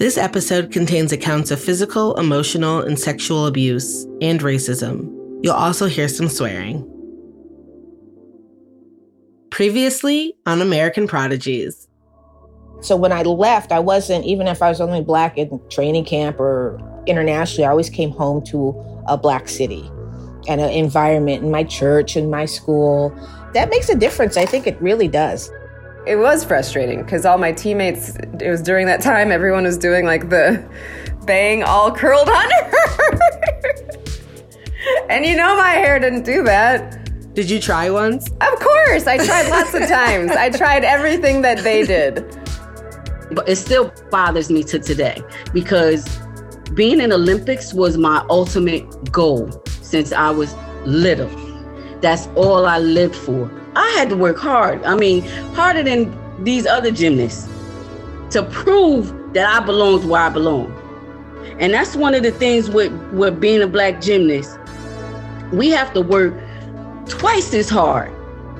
This episode contains accounts of physical, emotional, and sexual abuse and racism. You'll also hear some swearing. Previously on American Prodigies. So when I left, I wasn't, even if I was only Black in training camp or internationally, I always came home to a Black city and an environment in my church and my school. That makes a difference. I think it really does. It was frustrating because all my teammates, it was during that time, everyone was doing like the bang all curled on her. And you know my hair didn't do that. Did you try once? Of course. I tried lots of times. I tried everything that they did. But it still bothers me to today because being in Olympics was my ultimate goal since I was little. That's all I lived for. I had to work hard. I mean, harder than these other gymnasts to prove that I belonged where I belong. And that's one of the things with being a Black gymnast. We have to work twice as hard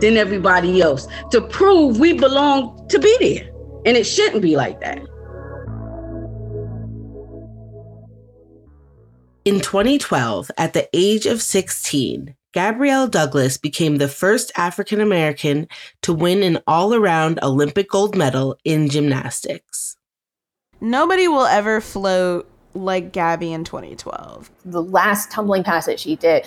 than everybody else to prove we belong to be there. And it shouldn't be like that. In 2012, at the age of 16, Gabrielle Douglas became the first African American to win an all-around Olympic gold medal in gymnastics. Nobody will ever float like Gabby in 2012. The last tumbling pass that she did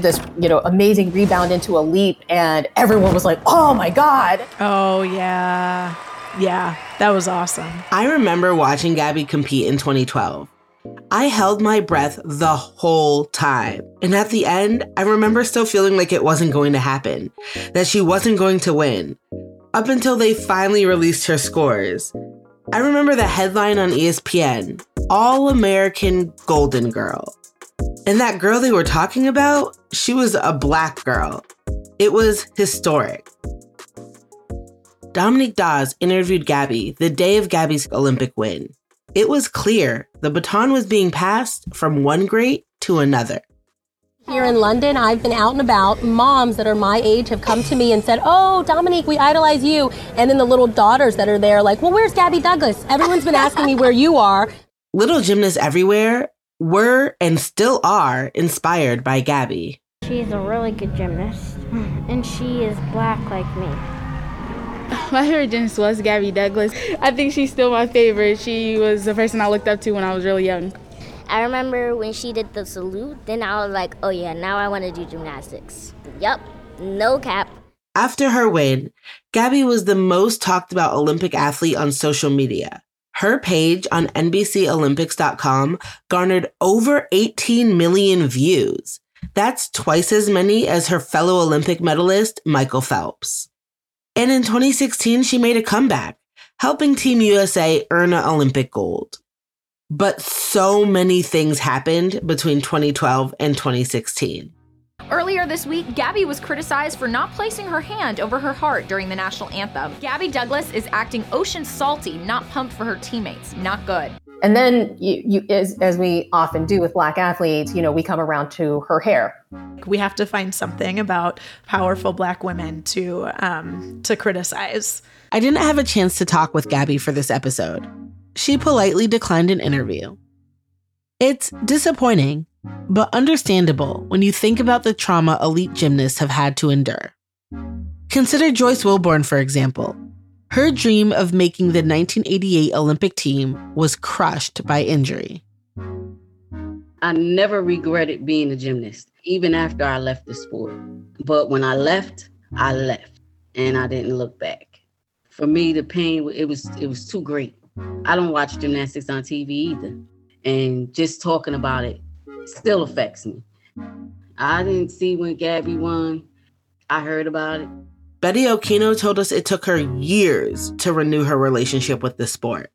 this, amazing rebound into a leap, and everyone was like, oh my God. Oh yeah. Yeah, that was awesome. I remember watching Gabby compete in 2012. I held my breath the whole time. And at the end, I remember still feeling like it wasn't going to happen, that she wasn't going to win, up until they finally released her scores. I remember the headline on ESPN, All-American Golden Girl. And that girl they were talking about, she was a Black girl. It was historic. Dominique Dawes interviewed Gabby the day of Gabby's Olympic win. It was clear the baton was being passed from one great to another. Here in London, I've been out and about. Moms that are my age have come to me and said, oh, Dominique, we idolize you. And then the little daughters that are there like, well, where's Gabby Douglas? Everyone's been asking me where you are. Little gymnasts everywhere were and still are inspired by Gabby. She's a really good gymnast, and she is Black like me. My favorite gymnast was Gabby Douglas. I think she's still my favorite. She was the person I looked up to when I was really young. I remember when she did the salute, then I was like, oh yeah, now I want to do gymnastics. Yep, no cap. After her win, Gabby was the most talked about Olympic athlete on social media. Her page on NBCOlympics.com garnered over 18 million views. That's twice as many as her fellow Olympic medalist, Michael Phelps. And in 2016, she made a comeback, helping Team USA earn an Olympic gold. But so many things happened between 2012 and 2016. Earlier this week, Gabby was criticized for not placing her hand over her heart during the national anthem. Gabby Douglas is acting ocean salty, not pumped for her teammates. Not good. And then, as we often do with Black athletes, we come around to her hair. We have to find something about powerful Black women to criticize. I didn't have a chance to talk with Gabby for this episode. She politely declined an interview. It's disappointing, but understandable when you think about the trauma elite gymnasts have had to endure. Consider Joyce Wilborn, for example. Her dream of making the 1988 Olympic team was crushed by injury. I never regretted being a gymnast, even after I left the sport. But when I left, and I didn't look back. For me, the pain, it was too great. I don't watch gymnastics on TV either. And just talking about it still affects me. I didn't see when Gabby won. I heard about it. Betty Okino told us it took her years to renew her relationship with the sport.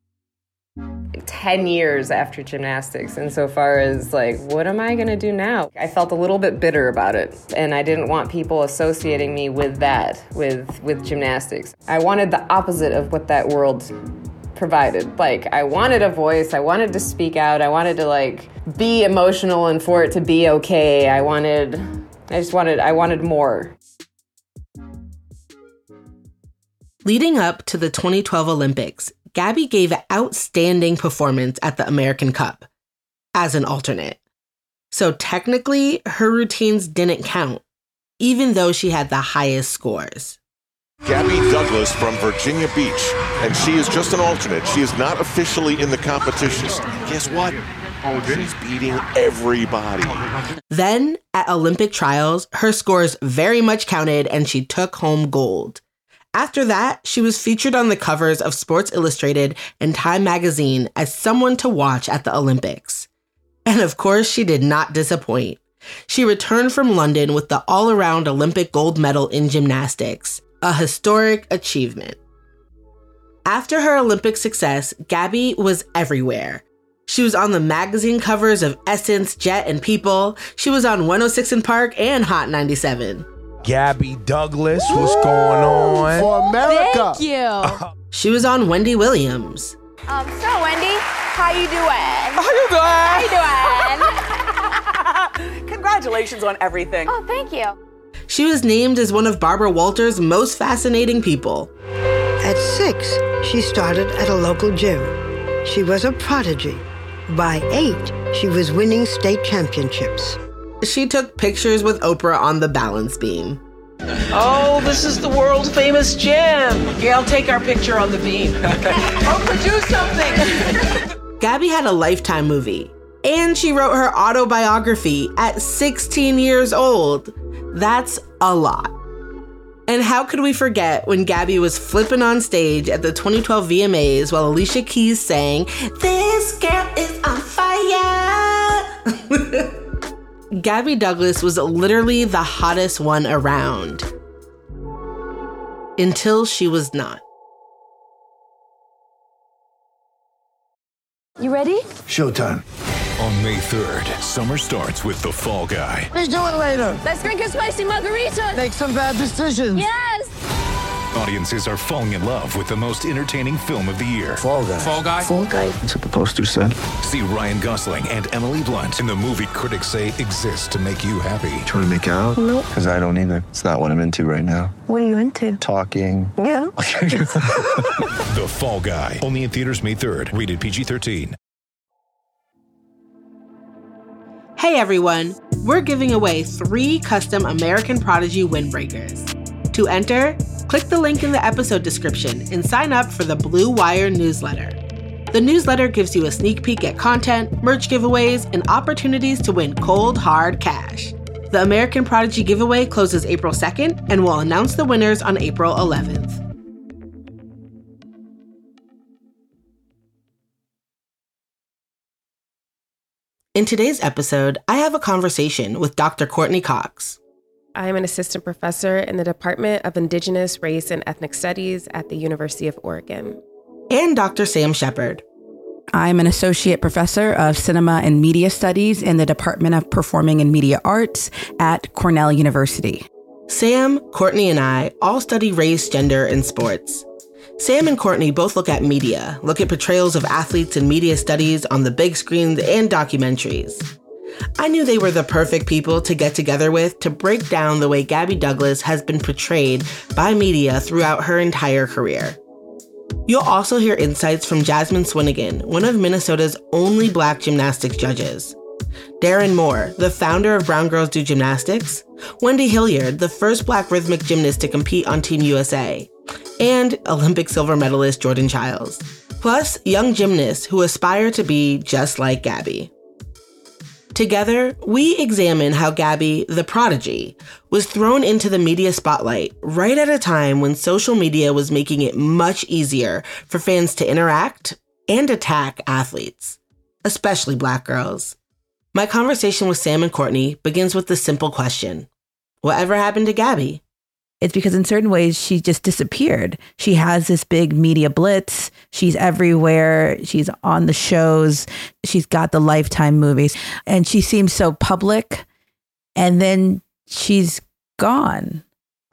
10 years after gymnastics, and so far as what am I going to do now? I felt a little bit bitter about it, and I didn't want people associating me with that, with gymnastics. I wanted the opposite of what that world provided. I wanted a voice. I wanted to speak out. I wanted to be emotional and for it to be okay. I wanted more. Leading up to the 2012 Olympics, Gabby gave an outstanding performance at the American Cup as an alternate. So technically, her routines didn't count, even though she had the highest scores. Gabby Douglas from Virginia Beach, and she is just an alternate. She is not officially in the competitions. Guess what? She's beating everybody. Then, at Olympic trials, her scores very much counted, and she took home gold. After that, she was featured on the covers of Sports Illustrated and Time magazine as someone to watch at the Olympics. And of course, she did not disappoint. She returned from London with the all-around Olympic gold medal in gymnastics, a historic achievement. After her Olympic success, Gabby was everywhere. She was on the magazine covers of Essence, Jet, and People. She was on 106 and Park and Hot 97. Gabby Douglas, what's going on? For America. Thank you. She was on Wendy Williams. So Wendy, how you doing? Congratulations on everything. Oh, thank you. She was named as one of Barbara Walters' most fascinating people. At 6, she started at a local gym. She was a prodigy. By 8, she was winning state championships. She took pictures with Oprah on the balance beam. Oh, this is the world-famous gym. Yeah, I'll take our picture on the beam. Oprah, do something. Gabby had a Lifetime movie, and she wrote her autobiography at 16 years old. That's a lot. And how could we forget when Gabby was flipping on stage at the 2012 VMAs while Alicia Keys sang, "This girl is on fire." Gabby Douglas was literally the hottest one around. Until she was not. You ready? Showtime. On May 3rd, summer starts with The Fall Guy. Let's do it later. Let's drink a spicy margarita. Make some bad decisions. Yes. Audiences are falling in love with the most entertaining film of the year. Fall Guy. Fall Guy. Fall Guy. That's what the poster said. See Ryan Gosling and Emily Blunt in the movie critics say exists to make you happy. Trying to make it out? Nope. Because I don't either. It's not what I'm into right now. What are you into? Talking. Yeah. The Fall Guy. Only in theaters May 3rd. Rated PG-13. Hey everyone. We're giving away 3 custom American Prodigy windbreakers. To enter, click the link in the episode description and sign up for the Blue Wire newsletter. The newsletter gives you a sneak peek at content, merch giveaways, and opportunities to win cold, hard cash. The American Prodigy giveaway closes April 2nd, and we'll announce the winners on April 11th. In today's episode, I have a conversation with Dr. Courtney Cox. I am an assistant professor in the Department of Indigenous Race and Ethnic Studies at the University of Oregon. And Dr. Sam Shepard. I'm an associate professor of cinema and media studies in the Department of Performing and Media Arts at Cornell University. Sam, Courtney, and I all study race, gender, and sports. Sam and Courtney both look at media, look at portrayals of athletes in media studies on the big screens and documentaries. I knew they were the perfect people to get together with to break down the way Gabby Douglas has been portrayed by media throughout her entire career. You'll also hear insights from Jasmine Swinnegan, one of Minnesota's only Black gymnastics judges, Darren Moore, the founder of Brown Girls Do Gymnastics, Wendy Hilliard, the first Black rhythmic gymnast to compete on Team USA, and Olympic silver medalist Jordan Chiles, plus young gymnasts who aspire to be just like Gabby. Together, we examine how Gabby, the prodigy, was thrown into the media spotlight right at a time when social media was making it much easier for fans to interact and attack athletes, especially Black girls. My conversation with Sam and Courtney begins with the simple question, whatever happened to Gabby? It's because in certain ways, she just disappeared. She has this big media blitz. She's everywhere. She's on the shows. She's got the Lifetime movies. And she seems so public. And then she's gone.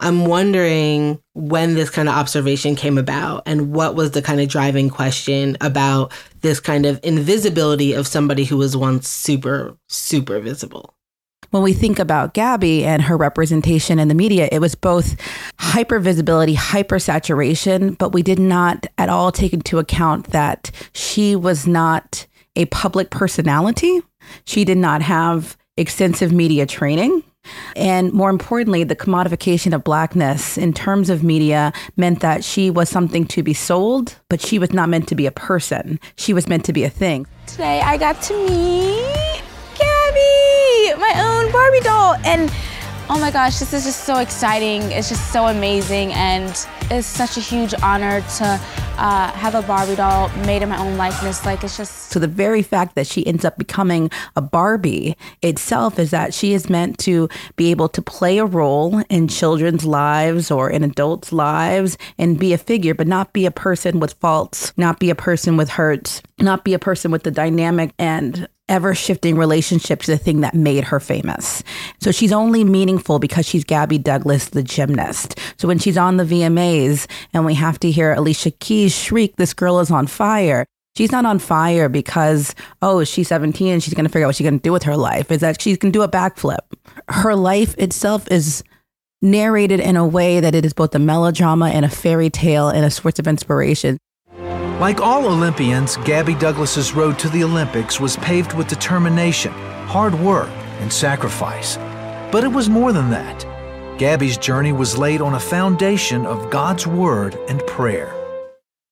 I'm wondering when this kind of observation came about and what was the kind of driving question about this kind of invisibility of somebody who was once super, super visible. when we think about Gabby and her representation in the media, it was both hyper visibility, hyper saturation, but we did not at all take into account that she was not a public personality. She did not have extensive media training. And more importantly, the commodification of Blackness in terms of media meant that she was something to be sold, but she was not meant to be a person. She was meant to be a thing. Today I got to meet Gabby, my own Barbie doll. And oh my gosh, this is just so exciting. It's just so amazing. And it's such a huge honor to have a Barbie doll made in my own likeness. Like, it's just... So the very fact that she ends up becoming a Barbie itself is that she is meant to be able to play a role in children's lives or in adults' lives and be a figure, but not be a person with faults, not be a person with hurts, not be a person with the dynamic and ever-shifting relationship to the thing that made her famous. So she's only meaningful because she's Gabby Douglas, the gymnast. So when she's on the VMAs and we have to hear Alicia Keys shriek, "This girl is on fire," she's not on fire because, oh, she's 17 and she's going to figure out what she's going to do with her life. Is that she can do a backflip. Her life itself is narrated in a way that it is both a melodrama and a fairy tale and a source of inspiration. Like all Olympians, Gabby Douglas's road to the Olympics was paved with determination, hard work, and sacrifice. But it was more than that. Gabby's journey was laid on a foundation of God's word and prayer.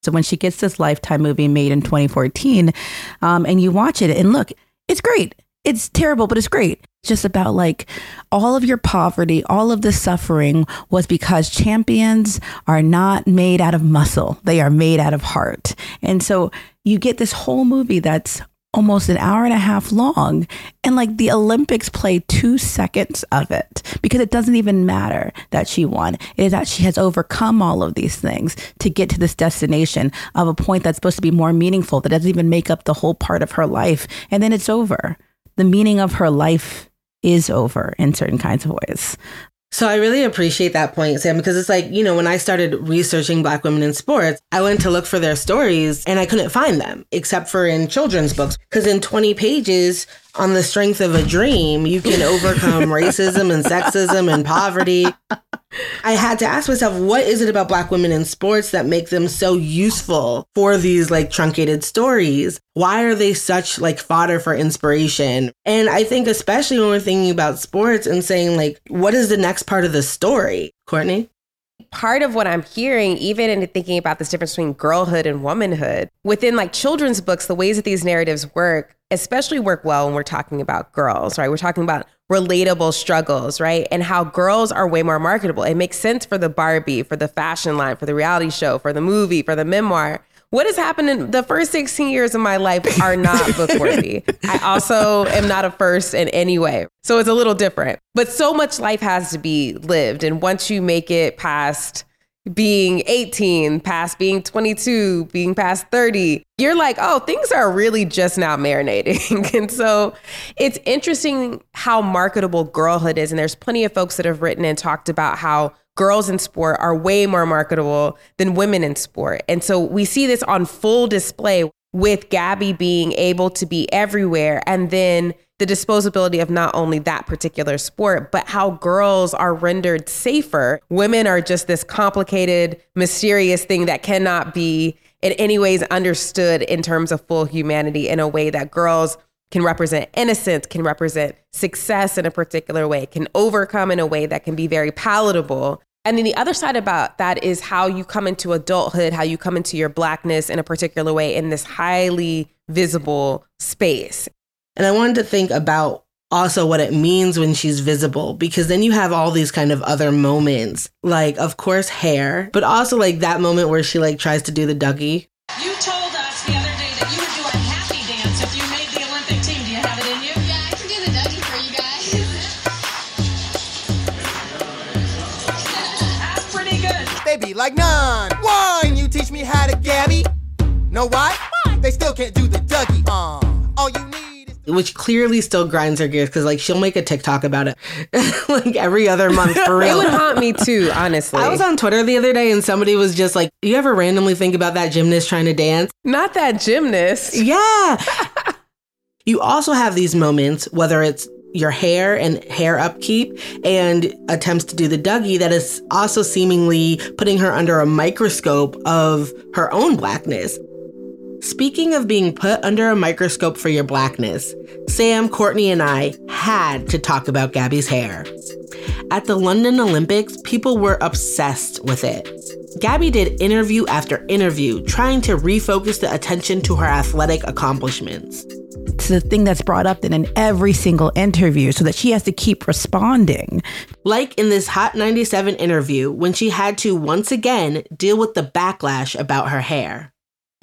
So when she gets this Lifetime movie made in 2014, and you watch it, and look, it's great. It's terrible, but it's great. It's just about like all of your poverty, all of the suffering was because champions are not made out of muscle. They are made out of heart. And so you get this whole movie that's almost an hour and a half long. And like the Olympics play 2 seconds of it because it doesn't even matter that she won. It is that she has overcome all of these things to get to this destination of a point that's supposed to be more meaningful that doesn't even make up the whole part of her life. And then it's over. The meaning of her life is over in certain kinds of ways. So I really appreciate that point, Sam, because it's like, you know, when I started researching Black women in sports, I went to look for their stories and I couldn't find them except for in children's books. Because in 20 pages, on the strength of a dream, you can overcome racism and sexism and poverty. I had to ask myself, what is it about Black women in sports that make them so useful for these like truncated stories? Why are they such like fodder for inspiration? And I think especially when we're thinking about sports and saying like, what is the next part of the story? Courtney? Part of what I'm hearing, even in thinking about this difference between girlhood and womanhood, within like children's books, the ways that these narratives work, especially work well when we're talking about girls, right? We're talking about relatable struggles, right? And how girls are way more marketable. It makes sense for the Barbie, for the fashion line, for the reality show, for the movie, for the memoir. What has happened in the first 16 years of my life are not book-worthy. I also am not a first in any way. So it's a little different. But so much life has to be lived. And once you make it past being 18, past being 22, being past 30, you're like, oh, things are really just now marinating. And so it's interesting how marketable girlhood is. And there's plenty of folks that have written and talked about how girls in sport are way more marketable than women in sport. And so we see this on full display with Gabby being able to be everywhere, and then the disposability of not only that particular sport, but how girls are rendered safer. Women are just this complicated, mysterious thing that cannot be in any ways understood in terms of full humanity in a way that girls can represent innocence, can represent success in a particular way, can overcome in a way that can be very palatable. And then the other side about that is how you come into adulthood, how you come into your Blackness in a particular way in this highly visible space. And I wanted to think about also what it means when she's visible, because then you have all these kind of other moments, like, of course, hair, but also like that moment where she like tries to do the Dougie. You told us the other day that you would do a happy dance if you made the Olympic team. Do you have it in you? Yeah, I can do the Dougie for you guys. That's pretty good. They be like, none, one, you teach me how to Gabby. Know why? They still can't do the Dougie. All you need. Which clearly still grinds her gears because, like, she'll make a TikTok about it like every other month for real. It would haunt me too, honestly. I was on Twitter the other day and somebody was just like, you ever randomly think about that gymnast trying to dance? Not that gymnast. Yeah. You also have these moments, whether it's your hair and hair upkeep, and attempts to do the Dougie that is also seemingly putting her under a microscope of her own blackness. Speaking of being put under a microscope for your blackness, Sam, Courtney, and I had to talk about Gabby's hair. At the London Olympics, people were obsessed with it. Gabby did interview after interview, trying to refocus the attention to her athletic accomplishments. It's the thing that's brought up then in every single interview, so that she has to keep responding. Like in this Hot 97 interview, when she had to once again deal with the backlash about her hair.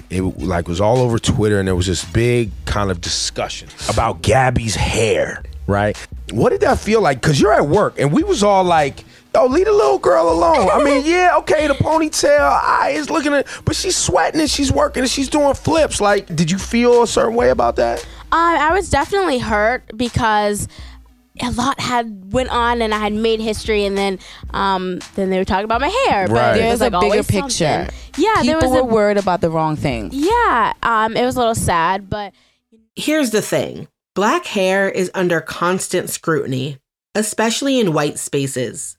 It was all over Twitter, and there was this big kind of discussion about Gabby's hair, right? What did that feel like? Because you're at work, and we was all like, yo, leave the little girl alone. I mean, yeah, okay, the ponytail, it's looking at, but she's sweating and she's working and she's doing flips. Like, did you feel a certain way about that? I was definitely hurt because a lot had went on and I had made history, and then they were talking about my hair. Right. But there was like a bigger picture. Yeah, people were worried about the wrong thing. Yeah, it was a little sad, but here's the thing: black hair is under constant scrutiny, especially in white spaces.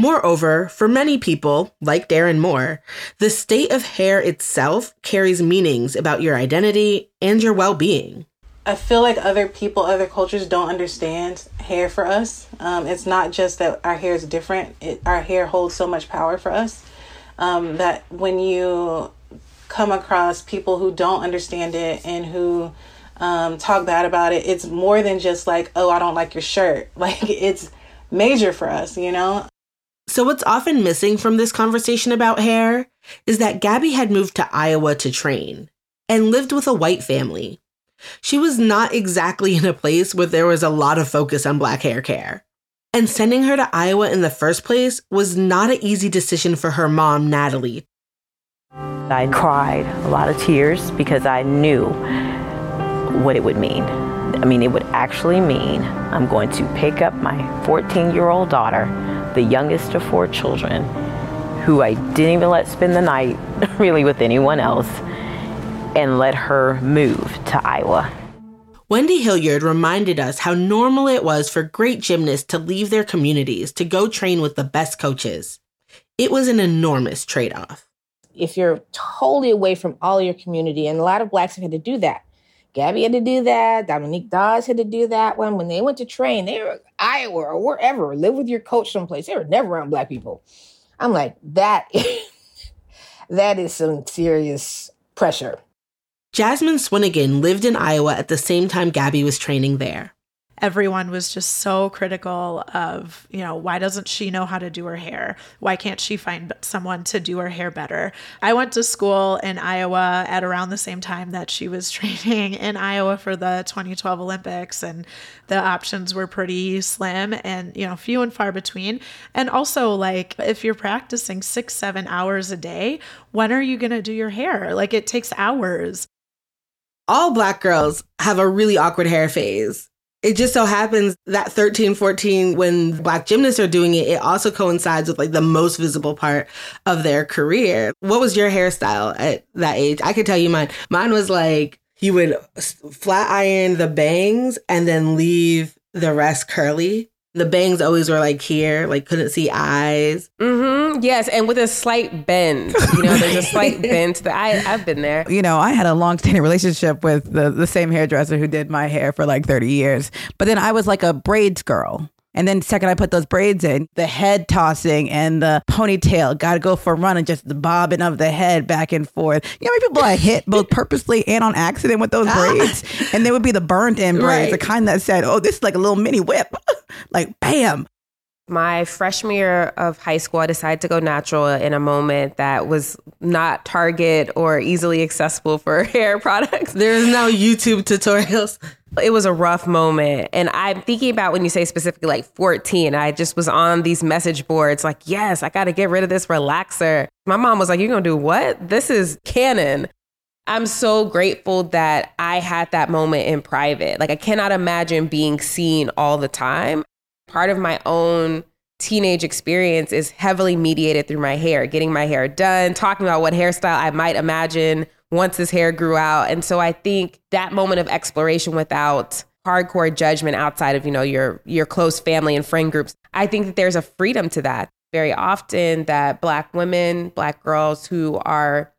Moreover, for many people, like Darren Moore, the state of hair itself carries meanings about your identity and your well-being. I feel like other people, other cultures don't understand hair for us. It's not just that our hair is different. Our hair holds so much power for us that when you come across people who don't understand it and who talk bad about it, it's more than just like, oh, I don't like your shirt. Like, it's major for us, you know? So what's often missing from this conversation about hair is that Gabby had moved to Iowa to train and lived with a white family. She was not exactly in a place where there was a lot of focus on black hair care. And sending her to Iowa in the first place was not an easy decision for her mom, Natalie. I cried a lot of tears because I knew what it would mean. I mean, it would actually mean I'm going to pick up my 14-year-old daughter, the youngest of four children, who I didn't even let spend the night really with anyone else, and let her move to Iowa. Wendy Hilliard reminded us how normal it was for great gymnasts to leave their communities to go train with the best coaches. It was an enormous trade-off. If you're totally away from all your community, and a lot of blacks have had to do that. Gabby had to do that. Dominique Dawes had to do that one. When they went to train, they were Iowa or wherever, live with your coach someplace. They were never around black people. I'm like, that is some serious pressure. Jasmine Swinnegan lived in Iowa at the same time Gabby was training there. Everyone was just so critical of, why doesn't she know how to do her hair? Why can't she find someone to do her hair better? I went to school in Iowa at around the same time that she was training in Iowa for the 2012 Olympics, and the options were pretty slim and, few and far between. And also, like, if you're practicing 6-7 hours a day, when are you going to do your hair? Like, it takes hours. All black girls have a really awkward hair phase. It just so happens that 13, 14, when black gymnasts are doing it, it also coincides with like the most visible part of their career. What was your hairstyle at that age? I could tell you mine. Mine was like, you would flat iron the bangs and then leave the rest curly. The bangs always were like here, like couldn't see eyes. Mm-hmm. Yes, and with a slight bend. There's a slight bend to the eye. I've been there. I had a long-standing relationship with the same hairdresser who did my hair for like 30 years. But then I was like a braids girl. And then second I put those braids in, the head tossing and the ponytail, got to go for a run and just the bobbing of the head back and forth. Many people I hit both purposely and on accident with those braids. And they would be the burned in braids, the kind that said, oh, this is like a little mini whip. Like, bam. My freshman year of high school, I decided to go natural in a moment that was not Target or easily accessible for hair products. There's no YouTube tutorials. It was a rough moment. And I'm thinking about when you say specifically like 14, I just was on these message boards like, yes, I got to get rid of this relaxer. My mom was like, you're going to do what? This is canon. I'm so grateful that I had that moment in private. Like, I cannot imagine being seen all the time. Part of my own teenage experience is heavily mediated through my hair, getting my hair done, talking about what hairstyle I might imagine once his hair grew out. And so I think that moment of exploration without hardcore judgment outside of, you know, your close family and friend groups. I think that there's a freedom to that. Very often that Black women, Black girls who are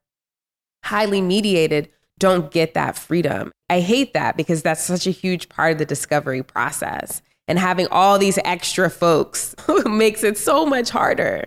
highly mediated don't get that freedom. I hate that because that's such a huge part of the discovery process. And having all these extra folks makes it so much harder.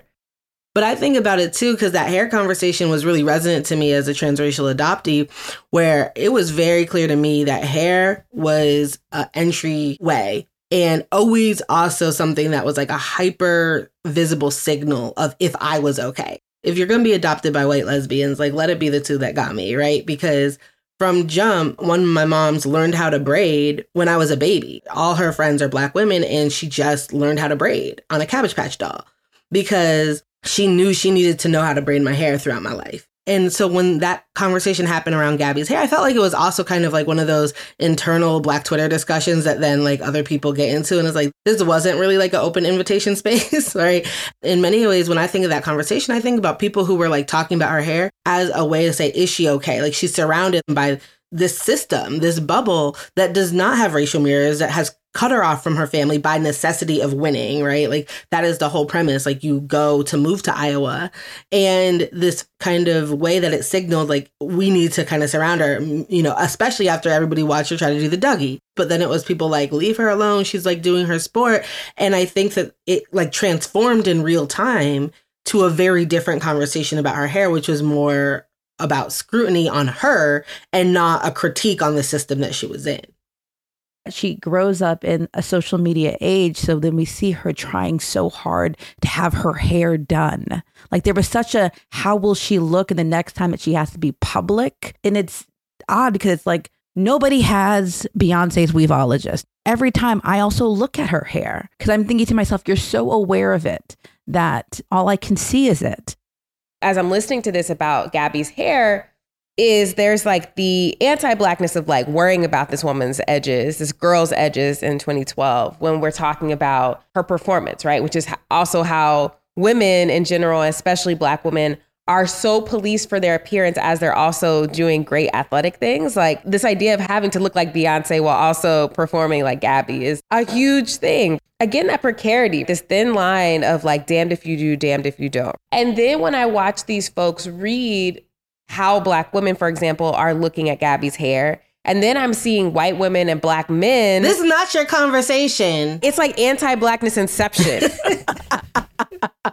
But I think about it too, because that hair conversation was really resonant to me as a transracial adoptee, where it was very clear to me that hair was an entryway and always also something that was like a hyper visible signal of if I was okay. If you're going to be adopted by white lesbians, like let it be the two that got me, right? Because from jump, one of my moms learned how to braid when I was a baby. All her friends are Black women and she just learned how to braid on a Cabbage Patch doll because she knew she needed to know how to braid my hair throughout my life. And so when that conversation happened around Gabby's hair, I felt like it was also kind of like one of those internal Black Twitter discussions that then like other people get into. And it's like, this wasn't really like an open invitation space, right? In many ways, when I think of that conversation, I think about people who were like talking about her hair as a way to say, is she okay? Like she's surrounded by this system, this bubble that does not have racial mirrors, that has cut her off from her family by necessity of winning, right? Like that is the whole premise. Like you go to move to Iowa and this kind of way that it signaled like we need to kind of surround her, you know, especially after everybody watched her try to do the Dougie. But then it was people like, leave her alone. She's like doing her sport. And I think that it like transformed in real time to a very different conversation about her hair, which was more about scrutiny on her and not a critique on the system that she was in. She grows up in a social media age. So then we see her trying so hard to have her hair done. Like there was such a, how will she look in the next time that she has to be public? And it's odd because it's like, nobody has Beyonce's weavologist. Every time I also look at her hair, because I'm thinking to myself, you're so aware of it that all I can see is it. As I'm listening to this about Gabby's hair, is there's like the anti-Blackness of like worrying about this woman's edges, this girl's edges in 2012 when we're talking about her performance, right? Which is also how women in general, especially Black women, are so policed for their appearance as they're also doing great athletic things. Like this idea of having to look like Beyonce while also performing like Gabby is a huge thing. Again, that precarity, this thin line of like, damned if you do, damned if you don't. And then when I watch these folks read how Black women, for example, are looking at Gabby's hair. And then I'm seeing white women and Black men. This is not your conversation. It's like anti-Blackness inception.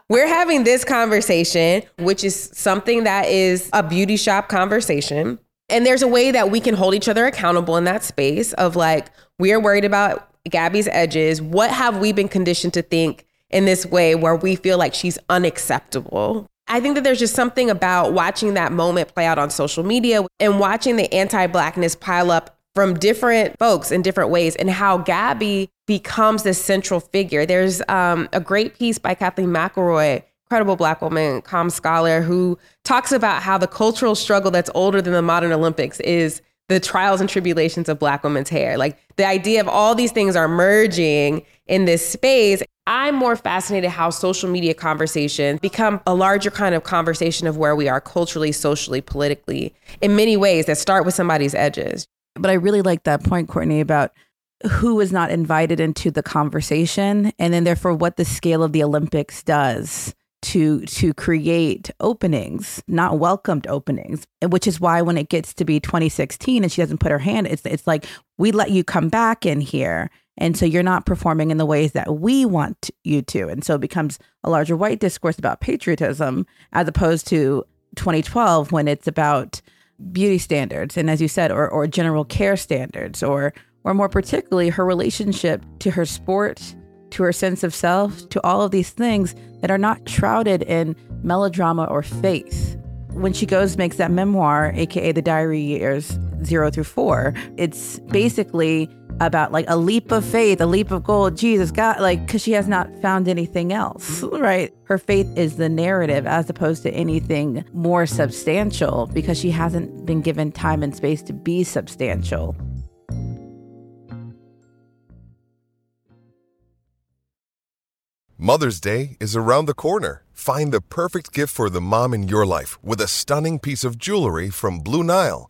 We're having this conversation, which is something that is a beauty shop conversation. And there's a way that we can hold each other accountable in that space of like, we are worried about Gabby's edges. What have we been conditioned to think in this way where we feel like she's unacceptable? I think that there's just something about watching that moment play out on social media and watching the anti-Blackness pile up from different folks in different ways and how Gabby becomes this central figure. There's a great piece by Kathleen McElroy, incredible Black woman, comm scholar, who talks about how the cultural struggle that's older than the modern Olympics is the trials and tribulations of Black women's hair. Like the idea of all these things are merging in this space. I'm more fascinated how social media conversations become a larger kind of conversation of where we are culturally, socially, politically, in many ways that start with somebody's edges. But I really like that point, Courtney, about who is not invited into the conversation and then therefore what the scale of the Olympics does to create openings, not welcomed openings, which is why when it gets to be 2016 and she doesn't put her hand, it's like, we let you come back in here. And so you're not performing in the ways that we want you to. And so it becomes a larger white discourse about patriotism as opposed to 2012 when it's about beauty standards. And as you said, or general care standards, or more particularly her relationship to her sport, to her sense of self, to all of these things that are not shrouded in melodrama or faith. When she goes makes that memoir, aka The Diary Years 0 through 4, it's basically about like a leap of faith, a leap of gold, Jesus, God, like, because she has not found anything else, right? Her faith is the narrative as opposed to anything more substantial because she hasn't been given time and space to be substantial. Mother's Day is around the corner. Find the perfect gift for the mom in your life with a stunning piece of jewelry from Blue Nile.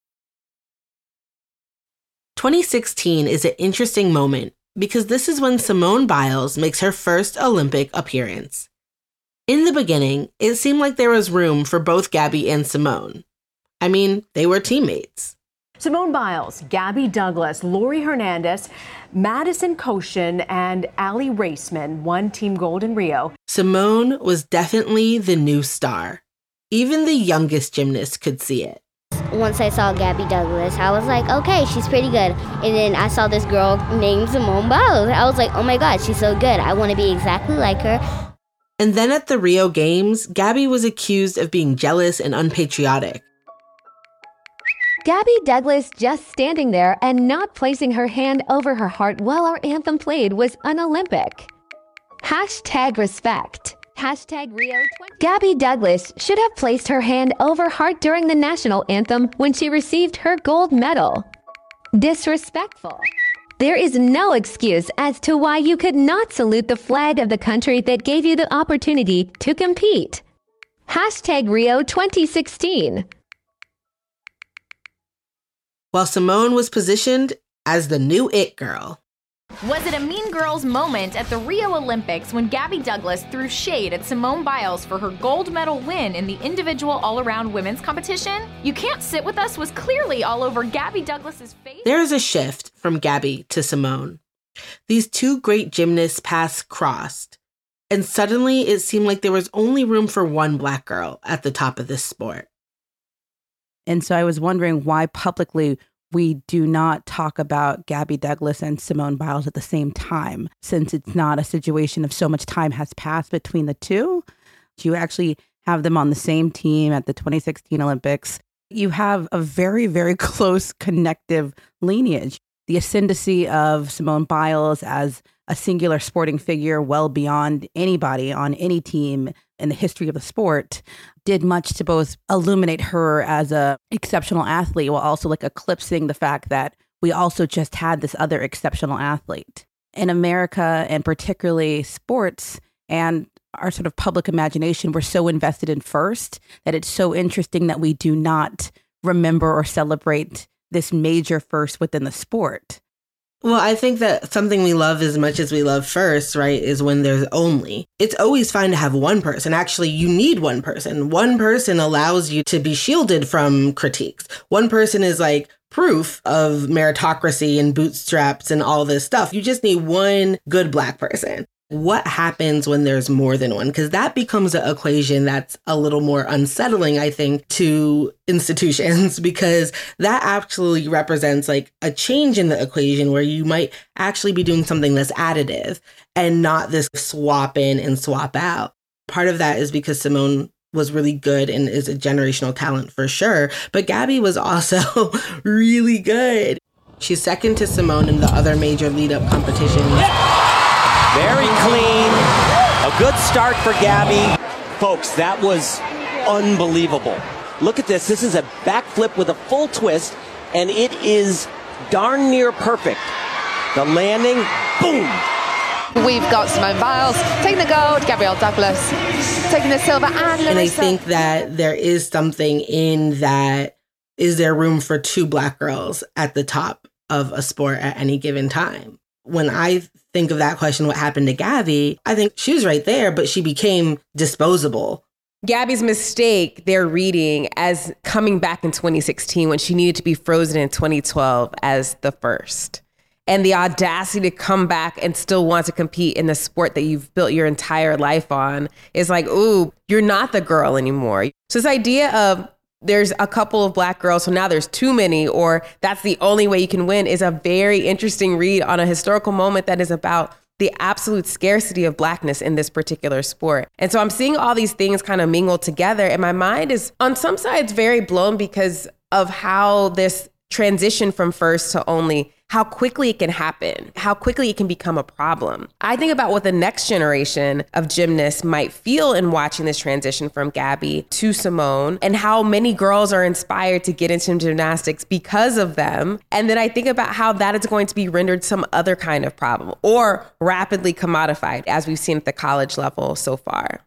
2016 is an interesting moment because this is when Simone Biles makes her first Olympic appearance. In the beginning, it seemed like there was room for both Gabby and Simone. I mean, they were teammates. Simone Biles, Gabby Douglas, Laurie Hernandez, Madison Kocian, and Allie Raceman won Team Gold in Rio. Simone was definitely the new star. Even the youngest gymnast could see it. Once I saw Gabby Douglas, I was like, okay, she's pretty good. And then I saw this girl named Simone Biles. I was like, oh my God, she's so good. I want to be exactly like her. And then at the Rio Games, Gabby was accused of being jealous and unpatriotic. Gabby Douglas just standing there and not placing her hand over her heart while our anthem played was un-Olympic. Hashtag respect. Hashtag Rio 20. Gabby Douglas should have placed her hand over heart during the national anthem when she received her gold medal. Disrespectful. There is no excuse as to why you could not salute the flag of the country that gave you the opportunity to compete. Hashtag Rio 2016. While Simone was positioned as the new it girl. Was it a Mean Girls moment at the Rio Olympics when Gabby Douglas threw shade at Simone Biles for her gold medal win in the individual all-around women's competition? You Can't Sit With Us was clearly all over Gabby Douglas's face. There's a shift from Gabby to Simone. These two great gymnasts' paths crossed, and suddenly it seemed like there was only room for one Black girl at the top of this sport. And so I was wondering why publicly we do not talk about Gabby Douglas and Simone Biles at the same time, since it's not a situation of so much time has passed between the two. You actually have them on the same team at the 2016 Olympics. You have a very, very close connective lineage. The ascendancy of Simone Biles as a singular sporting figure well beyond anybody on any team in the history of the sport did much to both illuminate her as an exceptional athlete while also like eclipsing the fact that we also just had this other exceptional athlete. In America, and particularly sports and our sort of public imagination, we're so invested in first that it's so interesting that we do not remember or celebrate this major first within the sport. Well, I think that something we love as much as we love first, right, is when there's only. It's always fine to have one person. Actually, you need one person. One person allows you to be shielded from critiques. One person is like proof of meritocracy and bootstraps and all this stuff. You just need one good Black person. What happens when there's more than one? Because that becomes an equation that's a little more unsettling, I think, to institutions, because that actually represents like a change in the equation where you might actually be doing something that's additive and not this swap in and swap out. Part of that is because Simone was really good and is a generational talent for sure. But Gabby was also really good. She's second to Simone in the other major lead-up competitions. Yeah! Very clean, a good start for Gabby. Folks, that was unbelievable. Look at this, this is a backflip with a full twist, and it is darn near perfect. The landing, boom! We've got Simone Biles taking the gold, Gabrielle Douglas taking the silver, and I think that there is something in that, is there room for two Black girls at the top of a sport at any given time? When I think of that question, what happened to Gabby, I think she was right there, but she became disposable. Gabby's mistake, they're reading as coming back in 2016 when she needed to be frozen in 2012 as the first. and the audacity to come back and still want to compete in the sport that you've built your entire life on is like, ooh, you're not the girl anymore. So this idea of there's a couple of black girls, so now there's too many, or that's the only way you can win, is a very interesting read on a historical moment that is about the absolute scarcity of blackness in this particular sport. And so I'm seeing all these things kind of mingle together, and my mind is on some sides very blown because of how this transition from first to only, how quickly it can happen, how quickly it can become a problem. I think about what the next generation of gymnasts might feel in watching this transition from Gabby to Simone, and how many girls are inspired to get into gymnastics because of them. And then I think about how that is going to be rendered some other kind of problem or rapidly commodified, as we've seen at the college level so far.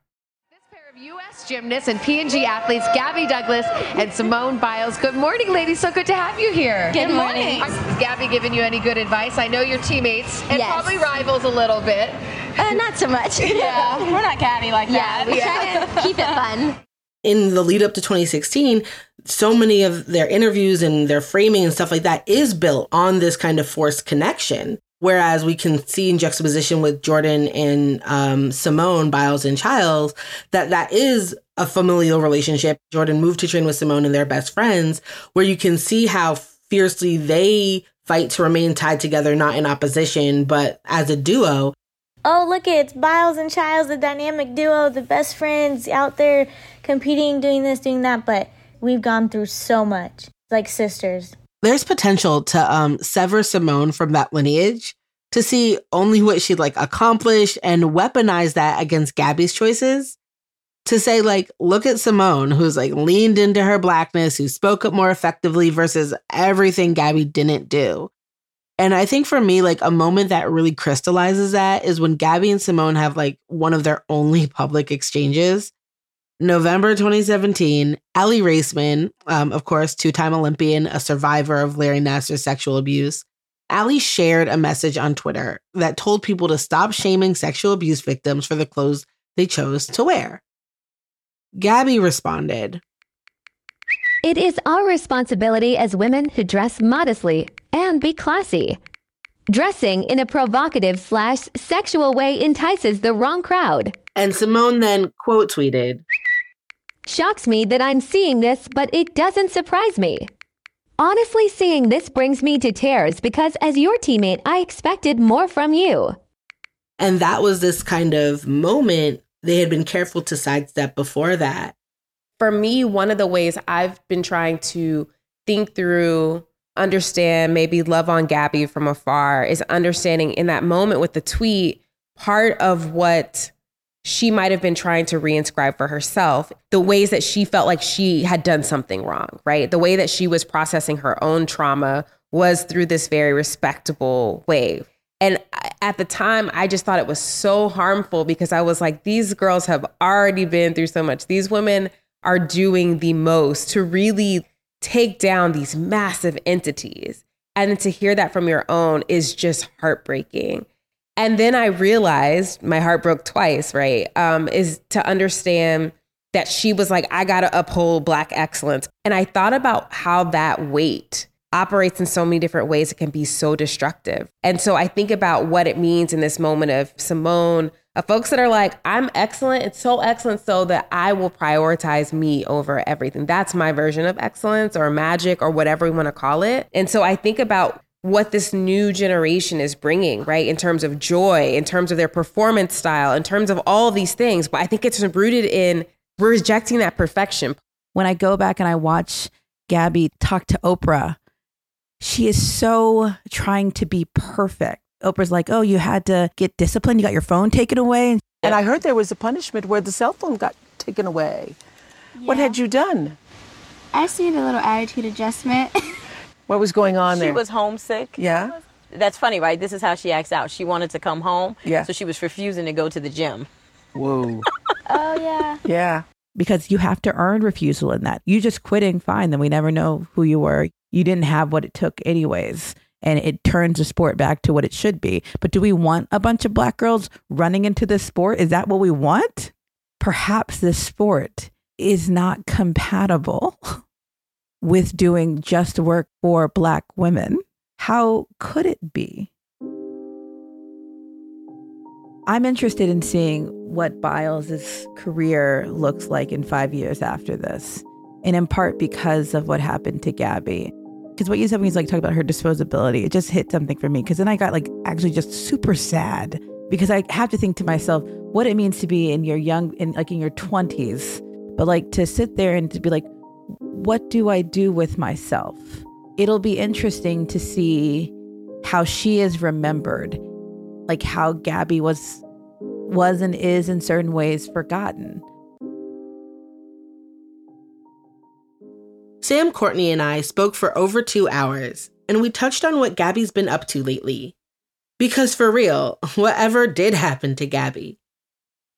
Gymnasts and P&G athletes Gabby Douglas and Simone Biles. Good morning, ladies. So good to have you here. Good morning. Is Gabby giving you any good advice? I know you're teammates and probably rivals a little bit. Not so much. Yeah, we're not Gabby like that. Yeah, we try to keep it fun. In the lead up to 2016, so many of their interviews and their framing and stuff like that is built on this kind of forced connection. Whereas we can see in juxtaposition with Jordan and Simone, Biles and Chiles, that is a familial relationship. Jordan moved to train with Simone and they're best friends, where you can see how fiercely they fight to remain tied together, not in opposition, but as a duo. Oh, look, it's Biles and Chiles, the dynamic duo, the best friends out there competing, doing this, doing that. But we've gone through so much, like sisters. There's potential to sever Simone from that lineage, to see only what she like accomplished and weaponize that against Gabby's choices. To say like, look at Simone, who's like leaned into her blackness, who spoke up more effectively versus everything Gabby didn't do. And I think for me, like a moment that really crystallizes that is when Gabby and Simone have like one of their only public exchanges. November 2017, Allie Raceman, of course, two-time Olympian, a survivor of Larry Nassar's sexual abuse. Allie shared a message on Twitter that told people to stop shaming sexual abuse victims for the clothes they chose to wear. Gabby responded, "It is our responsibility as women to dress modestly and be classy. Dressing in a provocative / sexual way entices the wrong crowd." And Simone then quote tweeted, "Shocks me that I'm seeing this, but it doesn't surprise me. Honestly, seeing this brings me to tears because as your teammate, I expected more from you." And that was this kind of moment they had been careful to sidestep before that. For me, one of the ways I've been trying to think through, understand, maybe love on Gabby from afar is understanding in that moment with the tweet, part of what she might have been trying to reinscribe for herself, the ways that she felt like she had done something wrong, right? The way that she was processing her own trauma was through this very respectable way. And at the time, I just thought it was so harmful because I was like, these girls have already been through so much. These women are doing the most to really take down these massive entities. And to hear that from your own is just heartbreaking. And then I realized, my heart broke twice, right? Is to understand that she was like, I gotta uphold Black excellence. And I thought about how that weight operates in so many different ways. It can be so destructive. And so I think about what it means in this moment of Simone, of folks that are like, I'm excellent. It's so excellent so that I will prioritize me over everything. That's my version of excellence or magic or whatever we wanna call it. And so I think about what this new generation is bringing, right? In terms of joy, in terms of their performance style, in terms of all of these things. But I think it's rooted in rejecting that perfection. When I go back and I watch Gabby talk to Oprah, she is so trying to be perfect. Oprah's like, oh, you had to get disciplined. You got your phone taken away. And I heard there was a punishment where the cell phone got taken away. Yeah. What had you done? I just needed a little attitude adjustment. What was going on there? She was homesick. Yeah. That's funny, right? This is how she acts out. She wanted to come home. Yeah. So she was refusing to go to the gym. Whoa. Oh, yeah. Yeah. Because you have to earn refusal in that. You just quitting, fine. Then we never know who you were. You didn't have what it took anyways. And it turns the sport back to what it should be. But do we want a bunch of Black girls running into this sport? Is that what we want? Perhaps this sport is not compatible with doing just work for Black women. How could it be? I'm interested in seeing what Biles' career looks like in 5 years after this, and in part because of what happened to Gabby. Because what you said when you talked about her disposability, it just hit something for me. Because then I got actually just super sad, because I have to think to myself what it means to be in your young, in your 20s, but to sit there and to be what do I do with myself? It'll be interesting to see how she is remembered, how Gabby was and is in certain ways forgotten. Sam, Courtney, and I spoke for over 2 hours, and we touched on what Gabby's been up to lately. Because for real, whatever did happen to Gabby?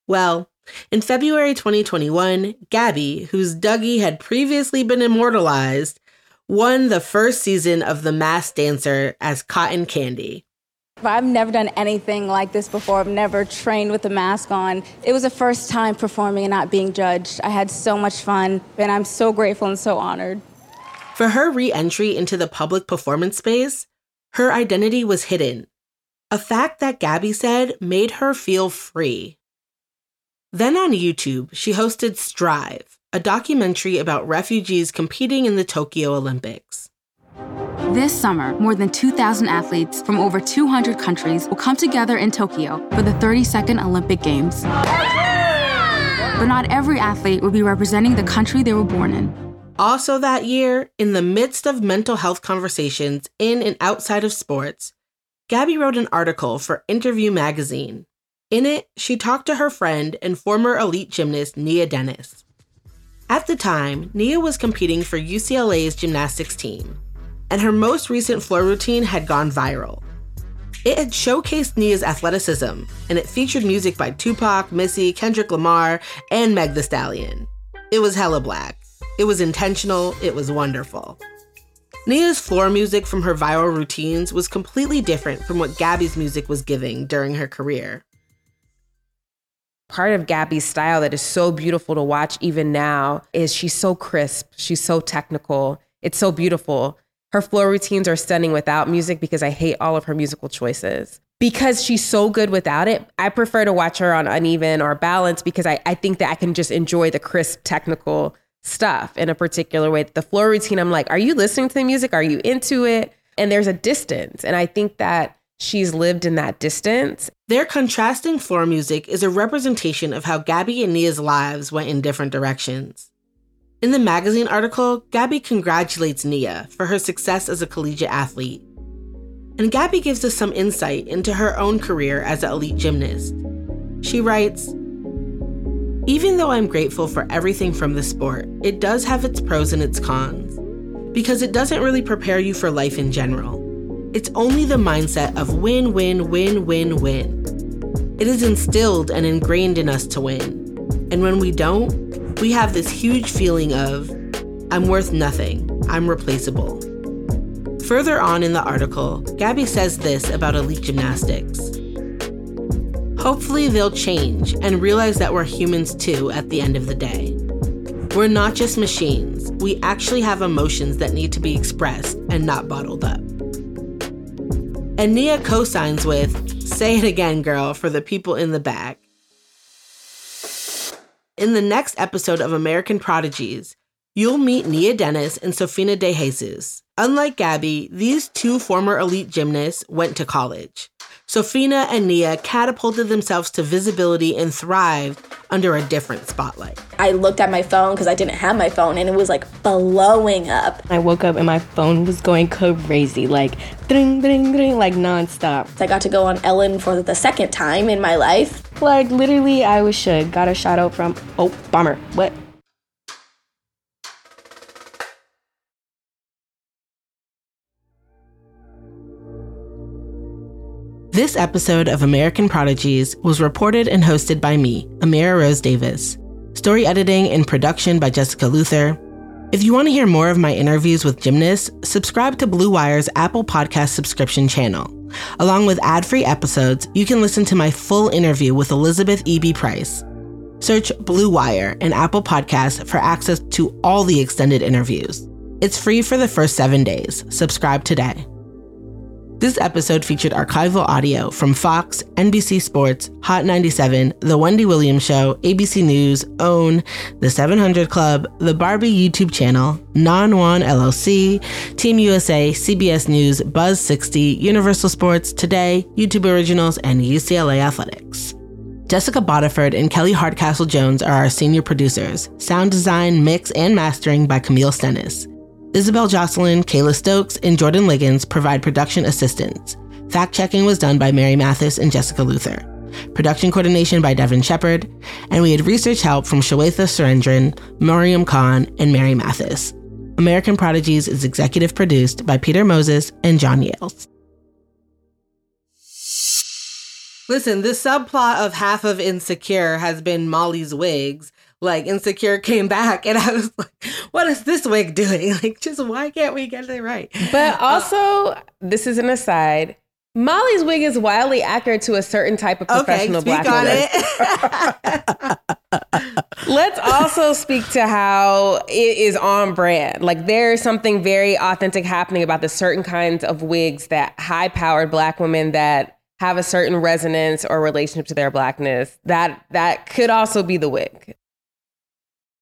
Well, in February 2021, Gabby, whose Dougie had previously been immortalized, won the first season of The Masked Dancer as Cotton Candy. I've never done anything like this before. I've never trained with a mask on. It was the first time performing and not being judged. I had so much fun, and I'm so grateful and so honored. For her re-entry into the public performance space, her identity was hidden. A fact that Gabby said made her feel free. Then on YouTube, she hosted Strive, a documentary about refugees competing in the Tokyo Olympics. This summer, more than 2,000 athletes from over 200 countries will come together in Tokyo for the 32nd Olympic Games. But not every athlete will be representing the country they were born in. Also that year, in the midst of mental health conversations in and outside of sports, Gabby wrote an article for Interview Magazine. In it, she talked to her friend and former elite gymnast Nia Dennis. At the time, Nia was competing for UCLA's gymnastics team, and her most recent floor routine had gone viral. It had showcased Nia's athleticism, and it featured music by Tupac, Missy, Kendrick Lamar, and Meg Thee Stallion. It was hella black. It was intentional. It was wonderful. Nia's floor music from her viral routines was completely different from what Gabby's music was giving during her career. Part of Gabby's style that is so beautiful to watch even now is she's so crisp. She's so technical. It's so beautiful. Her floor routines are stunning without music because I hate all of her musical choices. Because she's so good without it, I prefer to watch her on uneven or balance because I think that I can just enjoy the crisp technical stuff in a particular way. The floor routine, I'm like, are you listening to the music? Are you into it? And there's a distance. And I think that she's lived in that distance. Their contrasting floor music is a representation of how Gabby and Nia's lives went in different directions. In the magazine article, Gabby congratulates Nia for her success as a collegiate athlete. And Gabby gives us some insight into her own career as an elite gymnast. She writes, "Even though I'm grateful for everything from the sport, it does have its pros and its cons, because it doesn't really prepare you for life in general. It's only the mindset of win, win, win, win, win. It is instilled and ingrained in us to win. And when we don't, we have this huge feeling of, I'm worth nothing, I'm replaceable." Further on in the article, Gabby says this about elite gymnastics. "Hopefully they'll change and realize that we're humans too at the end of the day. We're not just machines, we actually have emotions that need to be expressed and not bottled up." And Nia co-signs with, "Say it again, girl, for the people in the back." In the next episode of American Prodigies, you'll meet Nia Dennis and Sofina DeJesus. Unlike Gabby, these two former elite gymnasts went to college. Sofina and Nia catapulted themselves to visibility and thrived under a different spotlight. I looked at my phone because I didn't have my phone, and it was blowing up. I woke up and my phone was going crazy, ding, ding, ding, nonstop. I got to go on Ellen for the second time in my life. Literally, I was shook. Got a shout out from, oh, bummer, what? This episode of American Prodigies was reported and hosted by me, Amira Rose Davis. Story editing and production by Jessica Luther. If you want to hear more of my interviews with gymnasts, subscribe to Blue Wire's Apple Podcast subscription channel. Along with ad-free episodes, you can listen to my full interview with Elizabeth E.B. Price. Search Blue Wire and Apple Podcasts for access to all the extended interviews. It's free for the first 7 days. Subscribe today. This episode featured archival audio from Fox, NBC Sports, Hot 97, The Wendy Williams Show, ABC News, OWN, The 700 Club, the Barbie YouTube channel, Non One LLC, Team USA, CBS News, Buzz 60, Universal Sports, Today, YouTube Originals, and UCLA Athletics. Jessica Botiford and Kelly Hardcastle-Jones are our senior producers. Sound design, mix, and mastering by Camille Stennis. Isabel Jocelyn, Kayla Stokes, and Jordan Liggins provide production assistance. Fact-checking was done by Mary Mathis and Jessica Luther. Production coordination by Devin Shepard. And we had research help from Shweta Surendran, Miriam Khan, and Mary Mathis. American Prodigies is executive produced by Peter Moses and John Yales. Listen, the subplot of half of Insecure has been Molly's wigs. Like, Insecure came back, and I was like, what is this wig doing? Like, just why can't we get it right? But also, this is an aside, Molly's wig is wildly accurate to a certain type of professional Black woman. Let's also speak to how it is on brand. Like, there's something very authentic happening about the certain kinds of wigs that high-powered Black women that have a certain resonance or relationship to their Blackness. That could also be the wig.